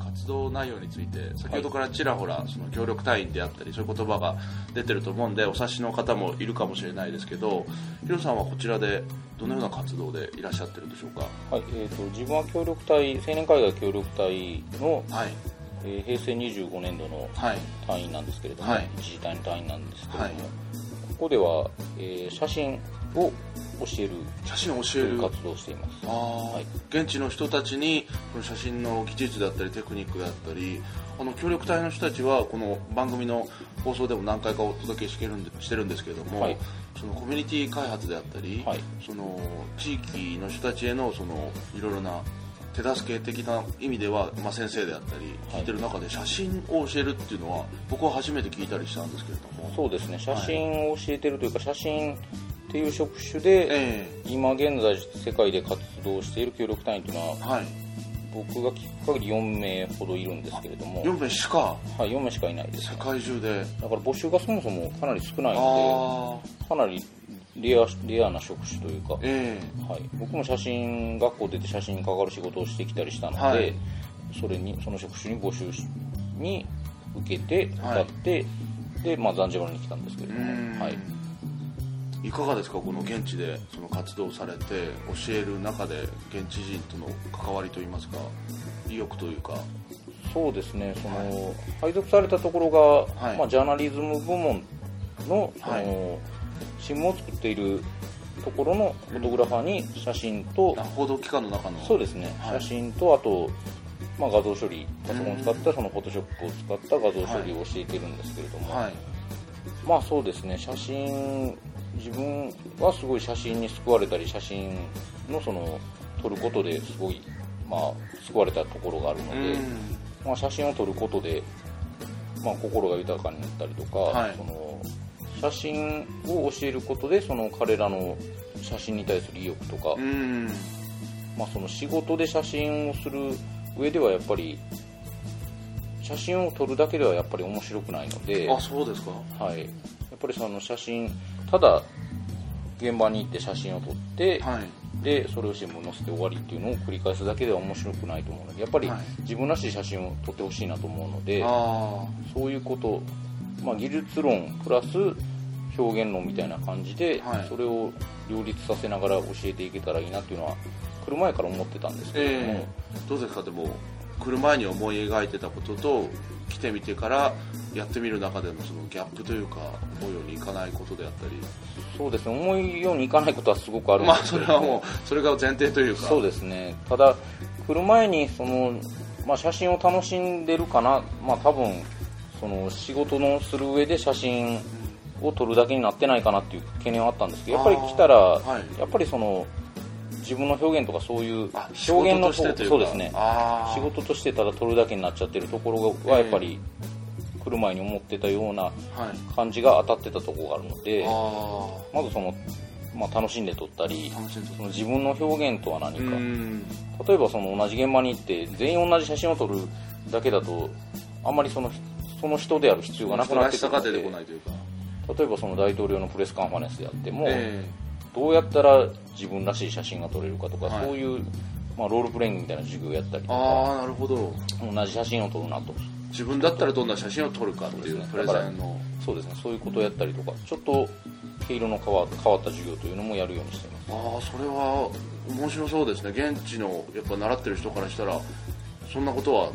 活動内容について先ほどからちらほらその協力隊員であったりそういう言葉が出てると思うんでお察しの方もいるかもしれないですけど、ヒロさんはこちらでどのような活動でいらっしゃってるんでしょうか。はい、自分は協力隊青年海外協力隊の、はい平成25年度の隊員なんですけれども、はい、一時隊の隊員なんですけれども、はい、ここでは、写真を教える活動をしています。あ、はい、現地の人たちにこの写真の技術だったりテクニックだったり協力隊の人たちはこの番組の放送でも何回かお届けしてるんですけれども、はい、そのコミュニティ開発であったり、はい、その地域の人たちへのいろいろな手助け的な意味では、まあ、先生であったり聞いてる中で写真を教えるっていうのは僕は初めて聞いたりしたんですけれども。そうですね、写真を教えてるというか、はい、写真っていう職種で、今現在世界で活動している協力隊員というのは、はい、僕が聞く限り4名ほどいるんですけれども。4名しか、はい、4名しかいないです、ね、世界中でだから募集がそもそもかなり少ないので、かなりレアな職種というか、はい、僕も写真学校出て写真に関わる仕事をしてきたりしたので、はい、その職種に募集に受けて受かって、はい、でまあザンジバラに来たんですけれども、はい、いかがですか、この現地でその活動されて教える中で現地人との関わりといいますか意欲というか。そうですね、はい、配属されたところが、はい、まあ、ジャーナリズム部門 の新聞を作っているところのフォトグラファーに写真と、報道機関の中の、そうですね、はい、写真とあと、まあ、画像処理パソコンを使ったそのフォトショップを使った画像処理を教えているんですけれども、はい、まあそうですね、自分はすごい写真に救われたり写真の撮ることですごい、まあ、救われたところがあるので、まあ、写真を撮ることで、まあ、心が豊かになったりとか、はい、写真を教えることで彼らの写真に対する意欲とか、まあ、仕事で写真をする上ではやっぱり写真を撮るだけではやっぱり面白くないので。あ、そうですか。はい、やっぱり写真ただ現場に行って写真を撮って、はい、でそれを新聞に載せて終わりっていうのを繰り返すだけでは面白くないと思うので、やっぱり自分らしい写真を撮ってほしいなと思うので、はい、そういうこと、まあ、技術論プラス表現論みたいな感じで、はい、それを両立させながら教えていけたらいいなっていうのは来る前から思ってたんですけども、どうですか、でも来る前に思い描いてたことと来てみてからやってみる中でのギャップというか思うようにいかないことであったり。そうですね、思うようにいかないことはすごくあるんですけど、まあ、それはもうそれが前提というか。そうですね、ただ来る前にまあ、写真を楽しんでるかな、まあ、多分仕事のする上で写真を撮るだけになってないかなっていう懸念はあったんですけど、やっぱり来たら、はい、やっぱり自分の表現とかそういう表現の方、そうですね、仕事としてただ撮るだけになっちゃってるところがやっぱり来る前に思ってたような感じが当たってたところがあるので、まずまあ、楽しんで撮ったり自分の表現とは何か、例えば同じ現場に行って全員同じ写真を撮るだけだとあんまりその人である必要がなくなってくるので、例えば大統領のプレスカンファレンスであっても、どうやったら自分らしい写真が撮れるかとか、はい、そういう、まあ、ロールプレイングみたいな授業をやったりとか。ああ、なるほど。同じ写真を撮るなと、自分だったらどんな写真を撮るかっていうプレゼンの。そうですね、そういうことをやったりとか、ちょっと毛色の変わった授業というのもやるようにしています。ああ、それは面白そうですね。現地のやっぱ習ってる人からしたらそんなことは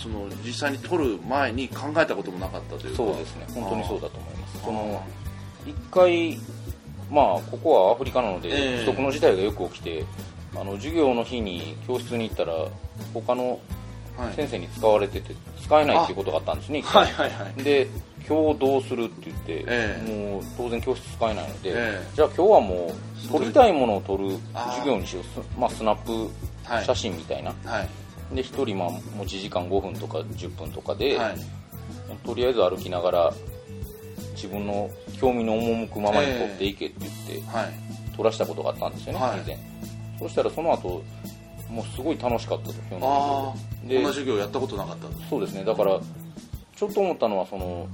その実際に撮る前に考えたこともなかったというか。そうですね、本当にそうだと思います。その一回、まあここはアフリカなので不測の事態がよく起きて、授業の日に教室に行ったら他の先生に使われてて使えないっていうことがあったんですね。はいはいはい。で今日どうするって言って、もう当然教室使えないので、じゃあ今日はもう撮りたいものを撮る授業にしよう、まあ、スナップ写真みたいな、はいはい、で1人まあ持ち時間5分とか10分とかで、はい、とりあえず歩きながら自分の興味の赴くままに撮っていけって言って、はい、撮らしたことがあったんですよね、はい、以前。そうしたらその後もうすごい楽しかったと。ああ、こんな授業やったことなかった。そうですね。だからちょっと思ったのはその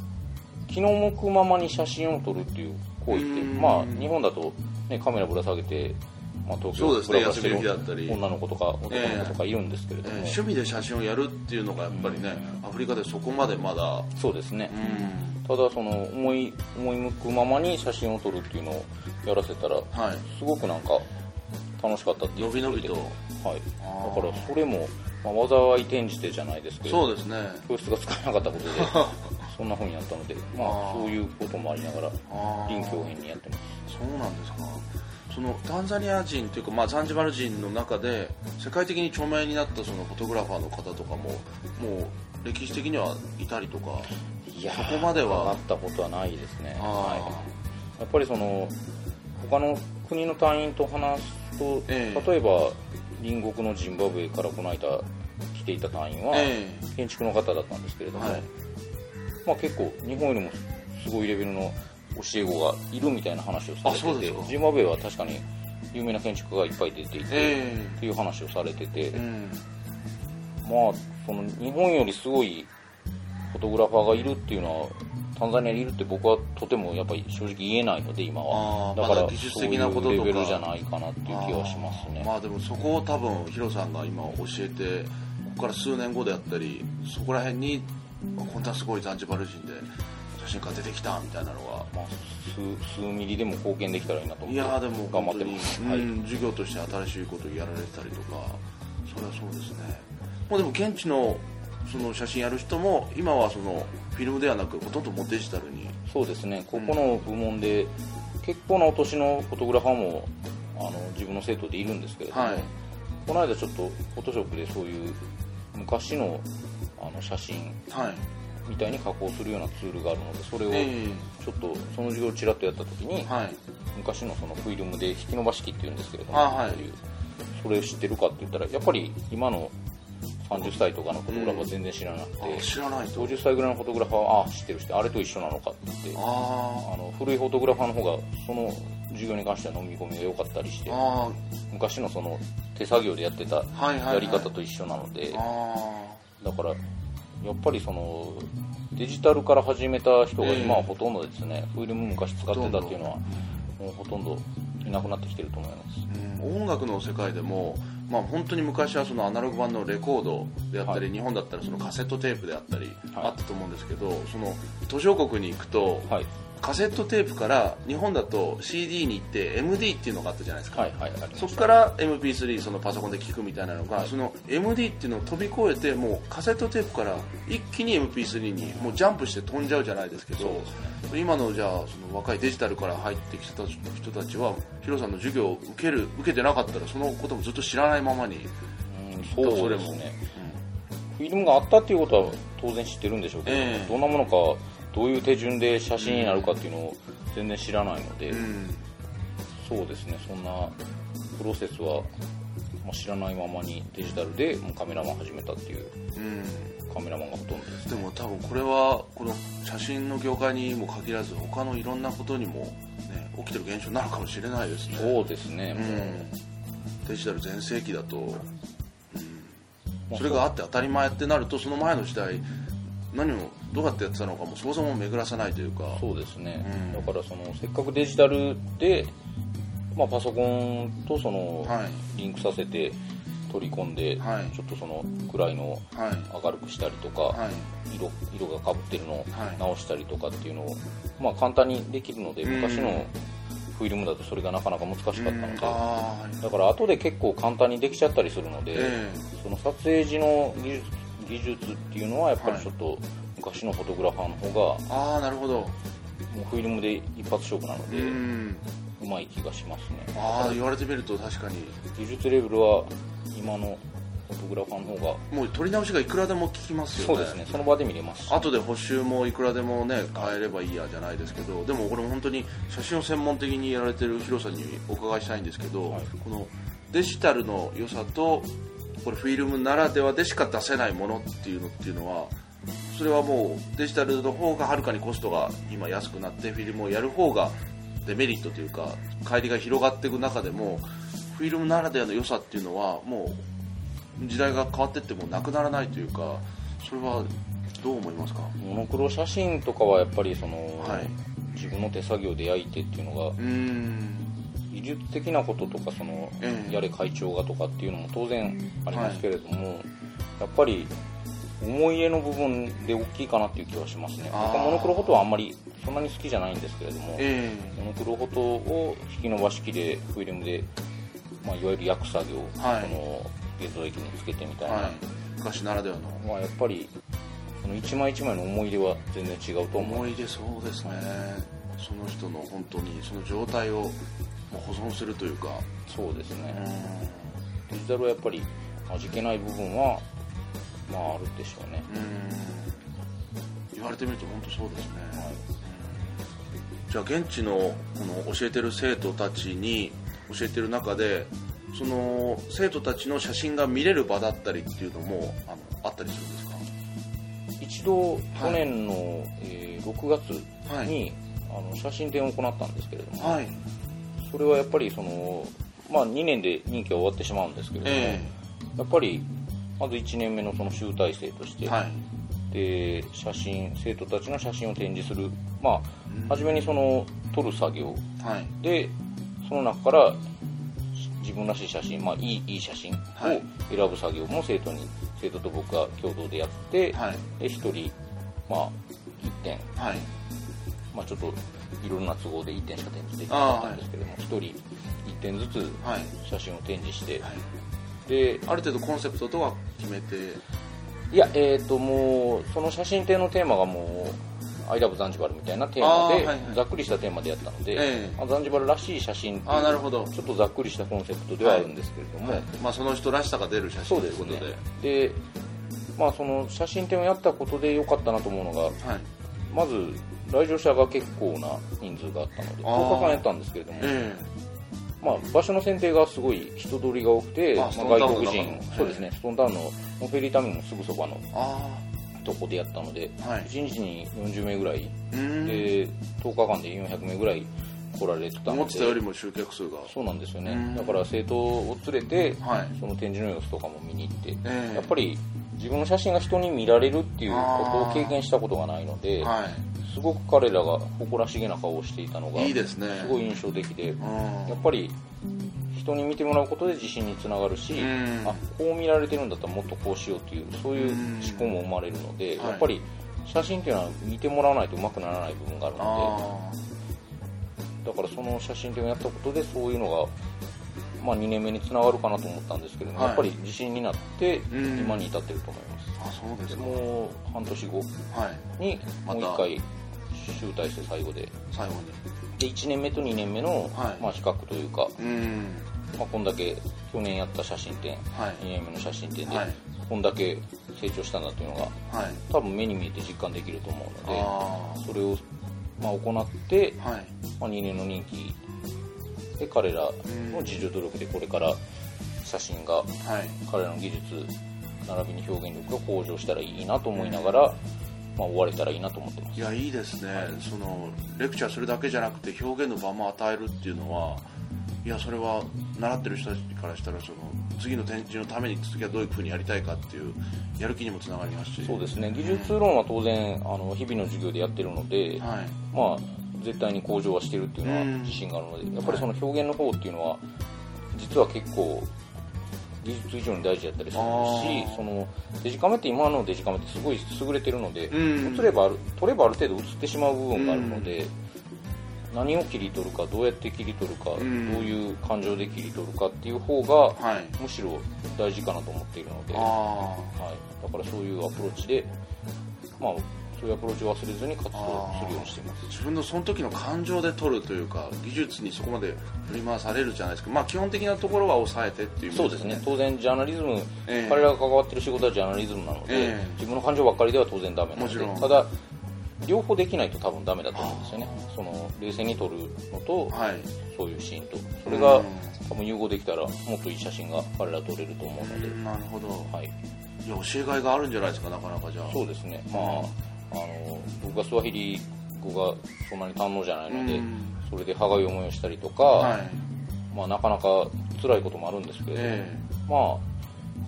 気の向くままに写真を撮るっていう行為って、まあ日本だと、ね、カメラぶら下げて、まあ、東京でぶらぶらしてる女の子とか男の子とかいるんですけれども、趣味で写真をやるっていうのがやっぱりね、アフリカでそこまでまだ。そうですね。ただその思い向くままに写真を撮るっていうのをやらせたら、はい、すごくなんか楽しかったっていう。伸び伸びと。はい。だからそれも。まあ、災い転じてじゃないですけど。そうですね。教室が使えなかったことでそんな風になったので、まあ、そういうこともありながら臨機応変にやってます。そうなんですか。そのタンザニア人というか、まあ、ザンジバル人の中で世界的に著名になったそのフォトグラファーの方とかももう歴史的にはいたりとか。いや、そこまではあったことはないですね。はい、やっぱりその他の国の隊員と話すと、例えば隣国のジンバブエからこの間来ていた隊員は建築の方だったんですけれども、はい、まあ、結構日本よりもすごいレベルの教え子がいるみたいな話をされてて、ジンバブエは確かに有名な建築家がいっぱい出ていて、っていう話をされてて、まあその日本よりすごいフォトグラファーがいるっていうのはタンザニアにいるって僕はとてもやっぱり正直言えないので今は。だから技術的なこととかそういうレベルじゃないかなっていう気はしますね。まあでもそこを多分ヒロさんが今教えて、ここから数年後であったりそこら辺にこんなすごいザンジバル人で写真家出てきたみたいなのが、まあ、数ミリでも貢献できたらいいなと思って。いやでも頑張ってます。はい、授業として新しいことをやられたりとか、それはそうですね。もうでも現地のその写真やる人も今はそのフィルムではなくほとんどもデジタルに。そうですね。ここの部門で結構なお年のフォトグラファーも自分の生徒でいるんですけれども、はい、この間ちょっとフォトショップでそういう昔の写真みたいに加工するようなツールがあるので、それをちょっとその授業をちらっとやった時に、はい、昔のそのフィルムで引き伸ばし機っていうんですけれども、はい、それを知ってるかって言ったらやっぱり今の30歳とかのフォトグラファーは全然知らなくて、知らないと50歳ぐらいのフォトグラファーは知ってる人、あれと一緒なのかって言って、古いフォトグラファーの方がその授業に関しては飲み込みが良かったりして、昔のその手作業でやってたやり方と一緒なので、はいはいはい、だからやっぱりそのデジタルから始めた人が今はほとんどですね、フィルム昔使ってたっていうのはもうほとんどいなくなってきてると思います。音楽の世界でも、まあ、本当に昔はそのアナログ版のレコードであったり、はい、日本だったらそのカセットテープであったり、はい、あったと思うんですけど、その途上国に行くと、はい、カセットテープから日本だと CD に行って MD っていうのがあったじゃないですか、はいはい、そこから MP3 そのパソコンで聞くみたいなのが、はい、その MD っていうのを飛び越えてもうカセットテープから一気に MP3 にもうジャンプして飛んじゃうじゃないですけど、ね、今のじゃあその若いデジタルから入ってきてた人たちはヒロさんの授業を受けてなかったらそのこともずっと知らないままに。そうですね、フィルムがあったっていうことは当然知ってるんでしょうけど、どんなものかどういう手順で写真になるかっていうのを全然知らないので、そうですね、そんなプロセスは知らないままにデジタルでもうカメラマン始めたっていう、カメラマンがほとんどですね。でも多分これはこの写真の業界にも限らず他のいろんなことにも、ね、起きてる現象なのかもしれないですね。そうですね、デジタル全盛期だと、それがあって当たり前ってなるとその前の時代何をどうやってやってたのかもそもそも巡らさないというか。そうですね、だからそのせっかくデジタルで、まあ、パソコンとその、はい、リンクさせて取り込んで、はい、ちょっとその暗いのを明るくしたりとか、はい、色がかぶってるのを直したりとかっていうのを、はい、まあ、簡単にできるので、昔のフィルムだとそれがなかなか難しかったので、だから後で結構簡単にできちゃったりするので、その撮影時の技技術っていうのはやっぱりちょっと昔のフォトグラファーの方が、はい、ああなるほど、もうフィルムで一発勝負なのでうまい気がしますね。ああ言われてみると確かに技術レベルは今のフォトグラファーの方がもう撮り直しがいくらでも効きますよね。そうですね、その場で見れますし、後で補修もいくらでもね変えればいいやじゃないですけど、でもこれ本当に写真を専門的にやられてるヒロさんにお伺いしたいんですけど、はい、このデジタルの良さとこれフィルムならではでしか出せないものっていうのはそれはもうデジタルの方がはるかにコストが今安くなってフィルムをやる方がデメリットというか乖離が広がっていく中でもフィルムならではの良さっていうのはもう時代が変わっていってもなくならないというか、それはどう思いますか？モノクロ写真とかはやっぱりその、はい、自分の手作業で焼いてっていうのが技術的なこととかその、やれ会長がとかっていうのも当然ありますけれども、はい、やっぱり思い入れの部分で大きいかなっていう気はしますね。僕はモノクロフォトはあんまりそんなに好きじゃないんですけれども、モノクロフォトを引き伸ばし機でフィルムで、まあ、いわゆる焼く作業を、はい、その現像液につけてみたいな、はい、昔ならではの、まあ、やっぱりその一枚一枚の思い入れは全然違うと思う。思い出そうですね、はい、その人の本当にその状態を保存するというか。そうですね、デジタルはやっぱり味気ない部分は、まあ、あるでしょうね。言われてみると本当そうですね、はい、じゃあ現地 この教えてる生徒たちに教えてる中でその生徒たちの写真が見れる場だったりっていうのも あったりするんですか？一度去年の、はい6月に、はい、写真展を行ったんですけれども、はい、それはやっぱりその、まあ、2年で任期は終わってしまうんですけれども、やっぱりまず1年目 その集大成として、はい、で写真生徒たちの写真を展示する、まあ、初めにその撮る作業、はい、でその中から自分らしい写真、まあ、いい写真を選ぶ作業も生徒と僕が共同でやって、はい、で1人、まあ、1点、はいまあ、ちょっといろんな都合で1点しか展示できなかったんですけども、はい、1人1点ずつ写真を展示して、はいはい、である程度コンセプトとは決めていやもうその写真展のテーマがもう「I love ザンジバル」みたいなテーマで、はいはい、ざっくりしたテーマでやったので、ザンジバルらしい写真っていうちょっとざっくりしたコンセプトではあるんですけれども、はいはいまあ、その人らしさが出る写真ということで、そうですね、で、まあ、その写真展をやったことで良かったなと思うのが、はい、まず来場者が結構な人数があったので10日間やったんですけれども、まあ、場所の選定がすごい人通りが多くて、まあ、外国人そうですね、ストンタウンのモフェリーターミナルのすぐそばのとこでやったので、はい、1日に40名ぐらいで10日間で400名ぐらい来られてたので思ってたよりも集客数がそうなんですよね。だから生徒を連れて、はい、その展示の様子とかも見に行って、やっぱり自分の写真が人に見られるっていうことを経験したことがないので、すごく彼らが誇らしげな顔をしていたのがいいですね。すごい印象的で、やっぱり人に見てもらうことで自信につながるし、あ、こう見られてるんだったらもっとこうしようっていうそういう思考も生まれるので、やっぱり写真っていうのは見てもらわないとうまくならない部分があるので、だからその写真展をやったことでそういうのが、まあ、2年目につながるかなと思ったんですけども、やっぱり自信になって今に至ってると思います。あ、そうですか。でもう半年後にもう1回集大成最後にで1年目と2年目の、はいまあ、比較というかまあ、こんだけ去年やった写真展、はい、2年目の写真展で、はい、こんだけ成長したんだというのが、はい、多分目に見えて実感できると思うので、それを、まあ、行って、はいまあ、2年の任期で彼らの自助努力でこれから写真が、はい、彼らの技術並びに表現力が向上したらいいなと思いながら、まあ、終われたらいいなと思ってます。いや、いいですね、はい、そのレクチャーするだけじゃなくて表現の場も与えるっていうのは、いや、それは習ってる人たちからしたらその次の展示のために次はどういう風にやりたいかっていうやる気にもつながりますし。そうですね、技術論は当然、日々の授業でやってるので、はいまあ、絶対に向上はしてるっていうのは自信があるので、やっぱりその表現の方っていうのは実は結構技術以上に大事だったりするし、そのデジカメって今のデジカメってすごい優れてるので、撮ればある程度映ってしまう部分があるので、何を切り取るか、どうやって切り取るか、うん、どういう感情で切り取るかっていう方が、はい、むしろ大事かなと思っているので、あ、はい、だからそういうアプローチで、まあ、そういうアプローチを忘れずに活動するようにしています。自分のその時の感情で取るというか、技術にそこまで振り回されるじゃないですか、まあ、基本的なところは抑えてっていう、ね、そうですね、当然ジャーナリズム、彼らが関わっている仕事はジャーナリズムなので、自分の感情ばっかりでは当然ダメなので、ただ両方できないと多分ダメだと思うんですよね。その冷静に撮るのと、はい、そういうシーンと、それが多分融合できたらもっといい写真が彼ら撮れると思うので、なるほど、はい、いや教えがいがあるんじゃないですか、なかなか。じゃあそうですね、まあ、僕がスワヒリ語がそんなに堪能じゃないので、それで歯がゆい思いをしたりとか、はい、まあ、なかなか辛いこともあるんですけれど、まあ、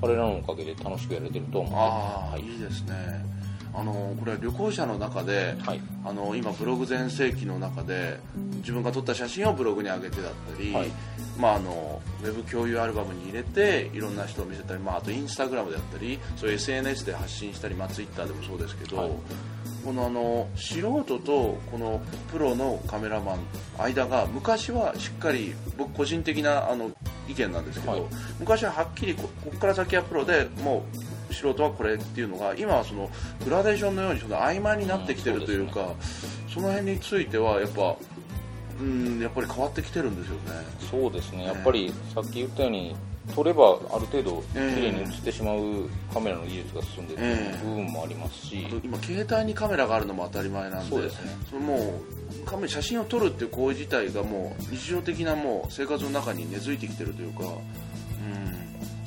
彼らのおかげで楽しくやれてると思うので、はい、いいですね。これは旅行者の中で、はい、今ブログ全盛期の中で自分が撮った写真をブログに上げてだったり、はい、まあ、ウェブ共有アルバムに入れていろんな人を見せたり、まあ、あとインスタグラムであったり、そういう SNS で発信したり、まあ、ツイッターでもそうですけど、はい、この素人とこのプロのカメラマン間が、昔はしっかり、僕個人的な意見なんですけど、はい、昔ははっきり こっから先はプロで、もう素人はこれっていうのが、今はそのグラデーションのようにその曖昧になってきてるというか、うん、 その辺についてはやっぱり変わってきてるんですよね。そうですね、やっぱりさっき言ったように、撮ればある程度綺麗に写ってしまうカメラの技術が進んでいる部分もありますし、あと今携帯にカメラがあるのも当たり前なんで、そうですね、そのもう写真を撮るっていう行為自体がもう日常的なもう生活の中に根付いてきてるというか、うん、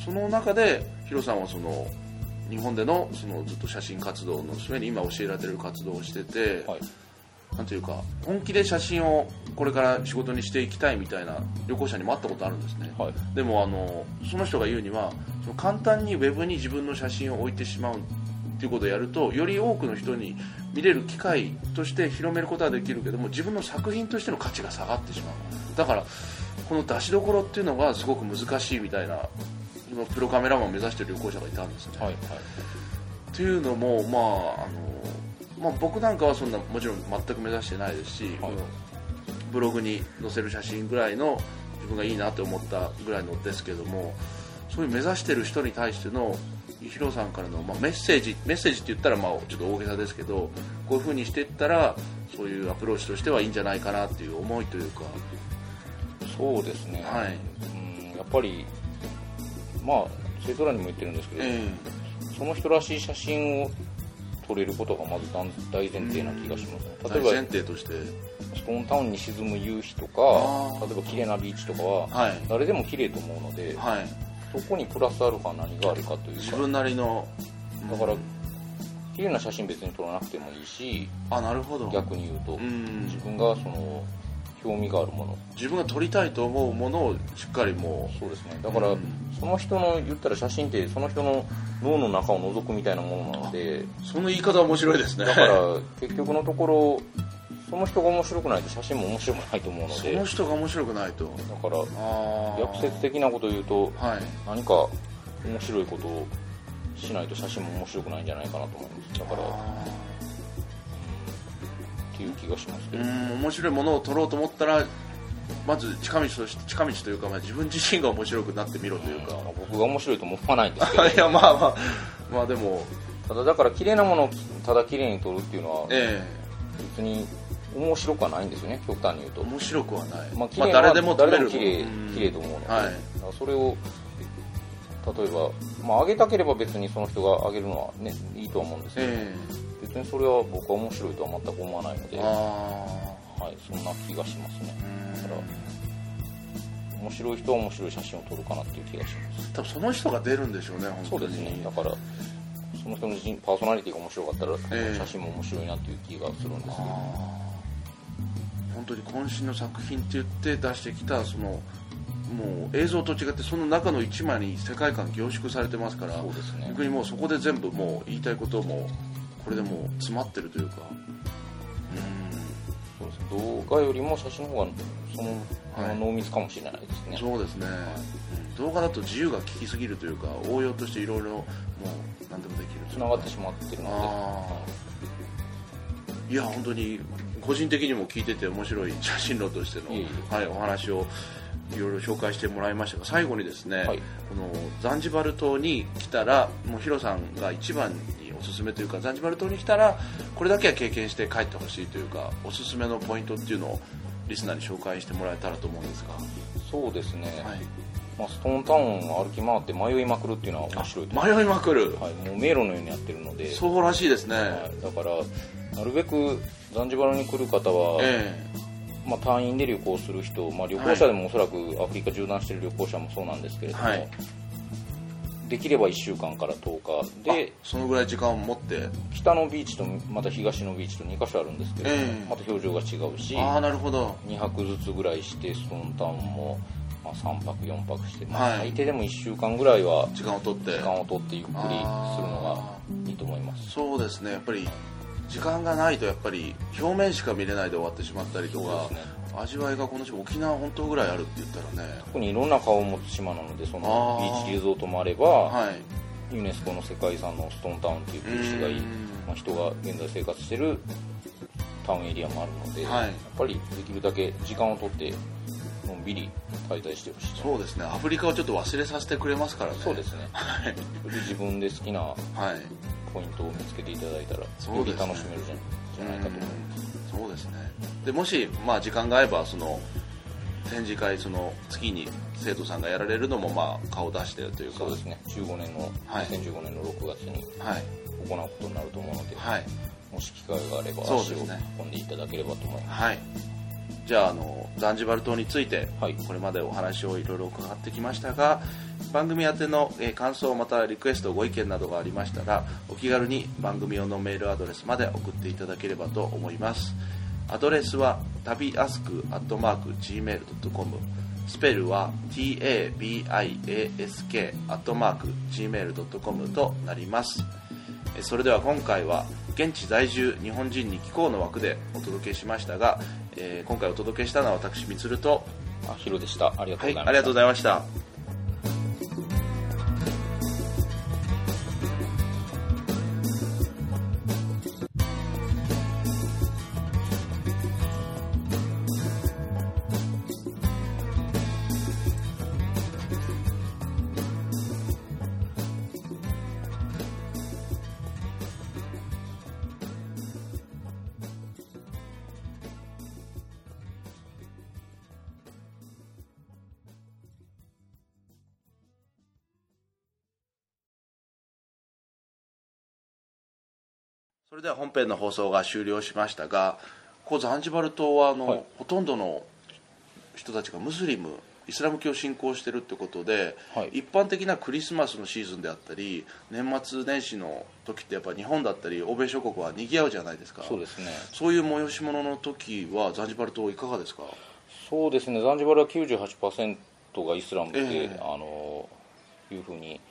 その中でヒロさんはその日本で そのずっと写真活動の末に今教えられてる活動をしてて、はい、なんていうか本気で写真をこれから仕事にしていきたいみたいな旅行者にも会ったことあるんですね、はい、でもその人が言うには、その簡単にウェブに自分の写真を置いてしまうっていうことをやると、より多くの人に見れる機会として広めることはできるけども、自分の作品としての価値が下がってしまう。だからこの出しどころっていうのがすごく難しいみたいな、今プロカメラマンを目指している旅行者がいたんですね、はいはい、っていうのも、まあまあ、僕なんかはそんなもちろん全く目指してないですし、はい、ブログに載せる写真ぐらいの、自分がいいなと思ったぐらいのですけども、そういう目指している人に対してのヒロさんからの、まあ、メッセージって言ったらまあちょっと大げさですけど、こういう風にしていったらそういうアプローチとしてはいいんじゃないかなっていう思いというか。そうですね、はい、うん、やっぱりまあ、生徒らにも言ってるんですけど、その人らしい写真を撮れることがまず大前提な気がします。例えば大前提としてストーンタウンに沈む夕日とか、例えば綺麗なビーチとかは、はい、誰でも綺麗と思うので、はい、そこにプラスアルファ何があるかというか、自分なりの、だから綺麗な写真別に撮らなくてもいいし、あ、なるほど、逆に言うと、自分がその興味があるもの、自分が撮りたいと思うものをしっかり、もうそうですね、だから、その人の言ったら写真ってその人の脳の中を覗くみたいなものなので、その言い方は面白いですね。だから結局のところ、その人が面白くないと写真も面白くないと思うので、その人が面白くないと、だから逆説的なことを言うと、はい、何か面白いことをしないと写真も面白くないんじゃないかなと思います。だからいう気がしますけど、面白いものを撮ろうと思ったら、まず近道というか、まあ、自分自身が面白くなってみろというか、僕が面白いと思わないんですけどいや、まあまあ、まあでも、ただだから綺麗なものをただ綺麗に撮るっていうのは、別に面白くはないんですよね、極端に言うと。面白くはない、まあ、綺麗な、まあ、誰でも綺麗と思うので、はい、それを例えば、まあ、上げたければ別にその人が上げるのは、ね、いいと思うんですけど、別にそれは僕は面白いとは全く思わないので、はい、そんな気がしますね。だから面白い人は面白い写真を撮るかなっていう気がします。多分その人が出るんでしょうね、本当に。そうですね、だからその人のパーソナリティが面白かったら、写真も面白いなっていう気がするんですけど、本当に渾身の作品って言って出してきた、そのもう映像と違って、その中の一枚に世界観凝縮されてますから、そうですね、逆にもうそこで全部もう言いたいこともこれでもう詰まってるというか、そうですね、動画よりも写真の方がその濃密かもしれないですね、はい、そうですね、はい、動画だと自由が利きすぎるというか、応用としていろいろもう何でもできる、つながってしまってるので、いや本当に個人的にも聞いてて面白い写真論としての、はい、お話をいろいろ紹介してもらいましたが、最後にですね、はい、このザンジバル島に来たらもうヒロさんが一番におすすめというか、ザンジバル島に来たらこれだけは経験して帰ってほしいというか、おすすめのポイントっていうのをリスナーに紹介してもらえたらと思うんですが。そうですね、はい、まあ、ストーンタウンを歩き回って迷いまくるっていうのは面白いと思います。迷いまくる、はい、もう迷路のようにやってるので。そうらしいですね、はい、だからなるべくザンジバルに来る方は、まあ、単位で旅行する人、まあ、旅行者でもおそらくアフリカ縦断している旅行者もそうなんですけれども、はい、できれば1週間から10日で、そのぐらい時間を持って、北のビーチとまた東のビーチと2カ所あるんですけど、また表情が違うし、あ、なるほど、2泊ずつぐらいして、ストーンタウンもまあ3泊4泊して、まあ、最低でも1週間ぐらいは時間を取ってゆっくりするのがいいと思います。そうですね、やっぱり時間がないとやっぱり表面しか見れないで終わってしまったりとか、ね、味わいがこの島沖縄本島ぐらいあるって言ったらね、特にいろんな顔を持つ島なので、そのビーチリゾートもあれば、はい、ユネスコの世界遺産のストーンタウンという歴史がいい、まあ、人が現在生活しているタウンエリアもあるので、はい、やっぱりできるだけ時間をとってのんびり滞在してほしい。そうですね、アフリカをちょっと忘れさせてくれますからね。そうですね、はい、自分で好きな、はい、ポイントを見つけていただいたら、より楽しめるじゃないかと思います。そうですね。で、もし、まあ、時間が合えばその展示会、その月に生徒さんがやられるのも、まあ、顔を出してるというか。そうですね。2015年の6月に行うことになると思うので、はい、もし機会があれば足を運んでいただければと思います。はい。じゃあ、ザンジバル島について、はい、これまでお話をいろいろ伺ってきましたが、番組宛ての感想またリクエストご意見などがありましたら、お気軽に番組用のメールアドレスまで送っていただければと思います。アドレスはtabiask@gmail.com、 スペルは tabiask@gmail.com となります。それでは今回は現地在住日本人に寄港の枠でお届けしましたが、今回お届けしたのは私みつるとヒロでした。ありがとうございました、はい、ありがとうございました。それでは本編の放送が終了しましたが、ここザンジバル島ははい、ほとんどの人たちがムスリム、イスラム教を信仰しているということで、はい、一般的なクリスマスのシーズンであったり年末年始の時ってやっぱり日本だったり欧米諸国は賑わうじゃないですか。そうですね。そういう催し物の時はザンジバル島いかがですか？そうですね、ザンジバルは 98% がイスラムで、いうふうに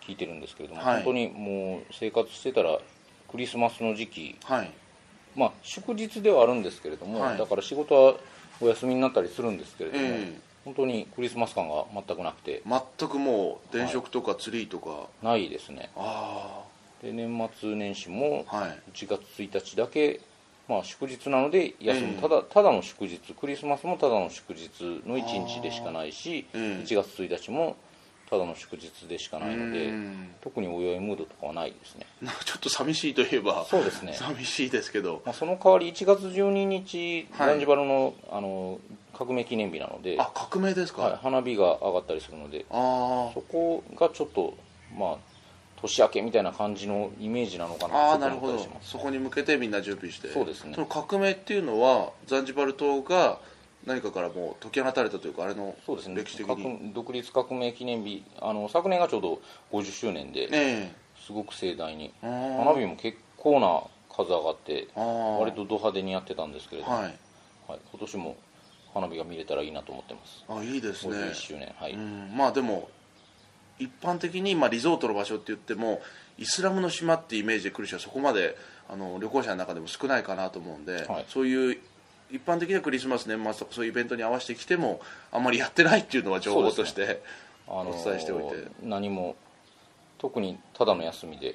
聞いてるんですけれども、はい、本当にもう生活してたらクリスマスの時期、はい、まあ、祝日ではあるんですけれども、はい、だから仕事はお休みになったりするんですけれども、本当にクリスマス感が全くなくて、全くもう電飾とかツリーとか、はい、ないですね。あで年末年始も1月1日だけ、はい、まあ、祝日なので休む、ただの祝日、クリスマスもただの祝日の1日でしかないし、1月1日もただの祝日でしかないので、特にお祝いムードとかはないですね。ちょっと寂しいといえばそうですね、寂しいですけど、まあ、その代わり1月12日ザンジバルの、革命記念日なので、あ、革命ですか、はい、花火が上がったりするので、あ、そこがちょっと、まあ、年明けみたいな感じのイメージなのかな。あ、なるほど、そこに向けてみんな準備して。そうですね。その革命っていうのはザンジバル島が何かからもう解き放たれたというか、あれの歴史的に、ね、独立革命記念日、昨年がちょうど50周年で、すごく盛大に花火も結構な数上がって、割とド派手にやってたんですけれども、はいはい、今年も花火が見れたらいいなと思ってます。あ、いいですね、51周年、はい、うん、まあ、でも一般的に、まあ、リゾートの場所って言ってもイスラムの島ってイメージで来る人はそこまで旅行者の中でも少ないかなと思うんで、はい、そういう一般的なクリスマス年末とかそういうイベントに合わせてきてもあんまりやってないっていうのは情報として、ね、お伝えしておいて、何も特にただの休みで、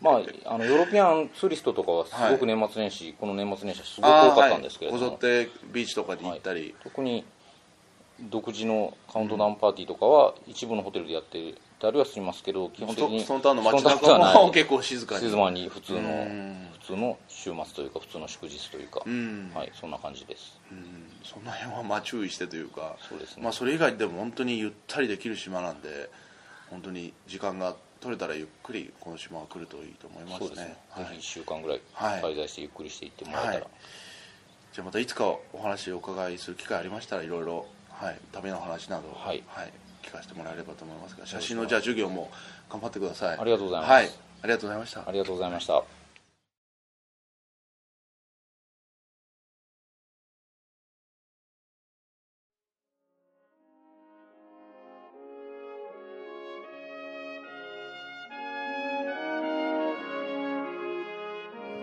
まあ、ヨーロピアンツーリストとかはすごく年末年始、はい、この年末年始はすごく多かったんですけれども、踊ってビーチとかで行ったり、はい、特に独自のカウントダウンパーティーとかは一部のホテルでやってたりはしますけど、基本的にストンタウンの街中も結構静かに、静まに普通の週末というか普通の祝日というか、はい、そんな感じです。その辺はまあ注意してというか、 そうですね、まあ、それ以外でも本当にゆったりできる島なんで、本当に時間が取れたらゆっくりこの島は来るといいと思いますね。そうですね、はい、ぜひ1週間ぐらい滞在してゆっくりしていってもらえたら、はいはい、じゃあまたいつかお話をお伺いする機会ありましたら、いろいろ、はい、旅の話など、はいはい、聞かせてもらえればと思いますが、写真のじゃあ授業も頑張ってください。ありがとうございます、はい、ありがとうございました。ありがとうございました、はい。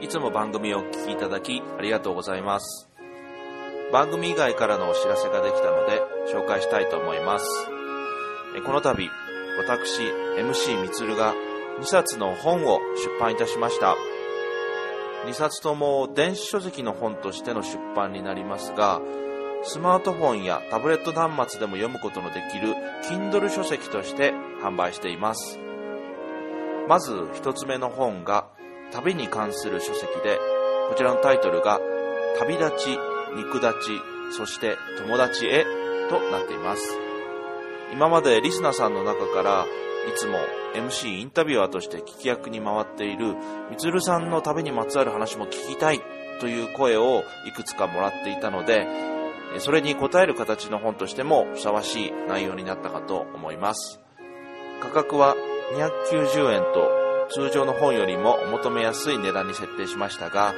いつも番組をお聞きいただきありがとうございます。番組以外からのお知らせができたので紹介したいと思います。この度私 MC みつるが2冊の本を出版いたしました。2冊とも電子書籍の本としての出版になりますが、スマートフォンやタブレット端末でも読むことのできる Kindle 書籍として販売しています。まず1つ目の本が旅に関する書籍で、こちらのタイトルが旅立ち、肉立ち、そして友達へとなっています。今までリスナーさんの中からいつも MC インタビュアーとして聞き役に回っているみつるさんの旅にまつわる話も聞きたいという声をいくつかもらっていたので、それに応える形の本としてもふさわしい内容になったかと思います。価格は290円と通常の本よりもお求めやすい値段に設定しましたが、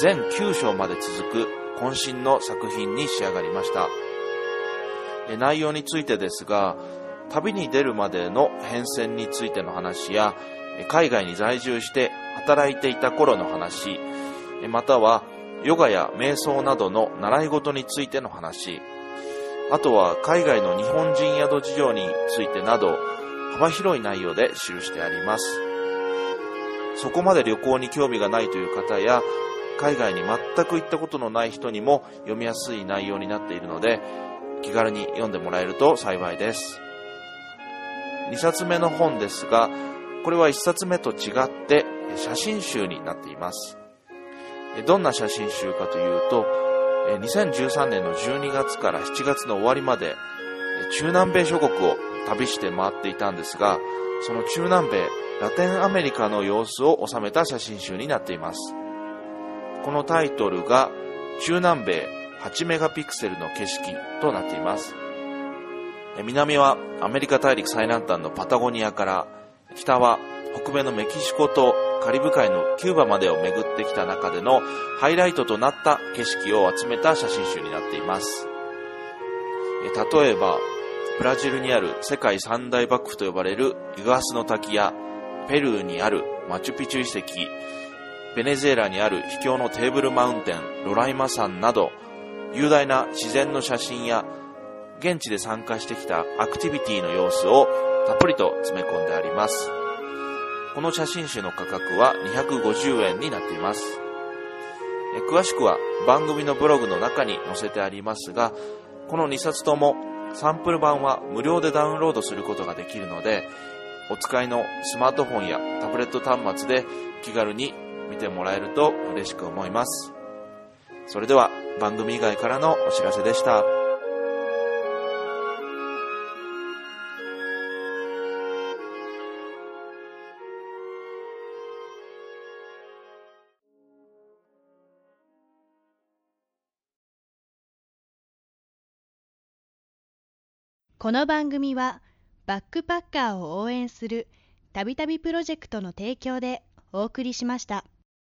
全9章まで続く渾身の作品に仕上がりました。内容についてですが、旅に出るまでの変遷についての話や、海外に在住して働いていた頃の話、またはヨガや瞑想などの習い事についての話、あとは海外の日本人宿事情についてなど、幅広い内容で記してあります。そこまで旅行に興味がないという方や、海外に全く行ったことのない人にも読みやすい内容になっているので、気軽に読んでもらえると幸いです。2冊目の本ですが、これは1冊目と違って写真集になっています。どんな写真集かというと、2013年の12月から7月の終わりまで中南米諸国を旅して回っていたんですが、その中南米ラテンアメリカの様子を収めた写真集になっています。このタイトルが中南米8メガピクセルの景色となっています。南はアメリカ大陸最南端のパタゴニアから、北は北米のメキシコとカリブ海のキューバまでを巡ってきた中でのハイライトとなった景色を集めた写真集になっています。例えばブラジルにある世界三大瀑布と呼ばれるイグアスの滝や、ペルーにあるマチュピチュ遺跡、ベネズエラにある秘境のテーブルマウンテンロライマ山など、雄大な自然の写真や現地で参加してきたアクティビティの様子をたっぷりと詰め込んであります。この写真集の価格は250円になっています。詳しくは番組のブログの中に載せてありますが、この2冊ともサンプル版は無料でダウンロードすることができるので、お使いのスマートフォンやタブレット端末で気軽に見てもらえると嬉しく思います。それでは番組以外からのお知らせでした。この番組はバックパッカーを応援するたびたびプロジェクトの提供でお送りしました。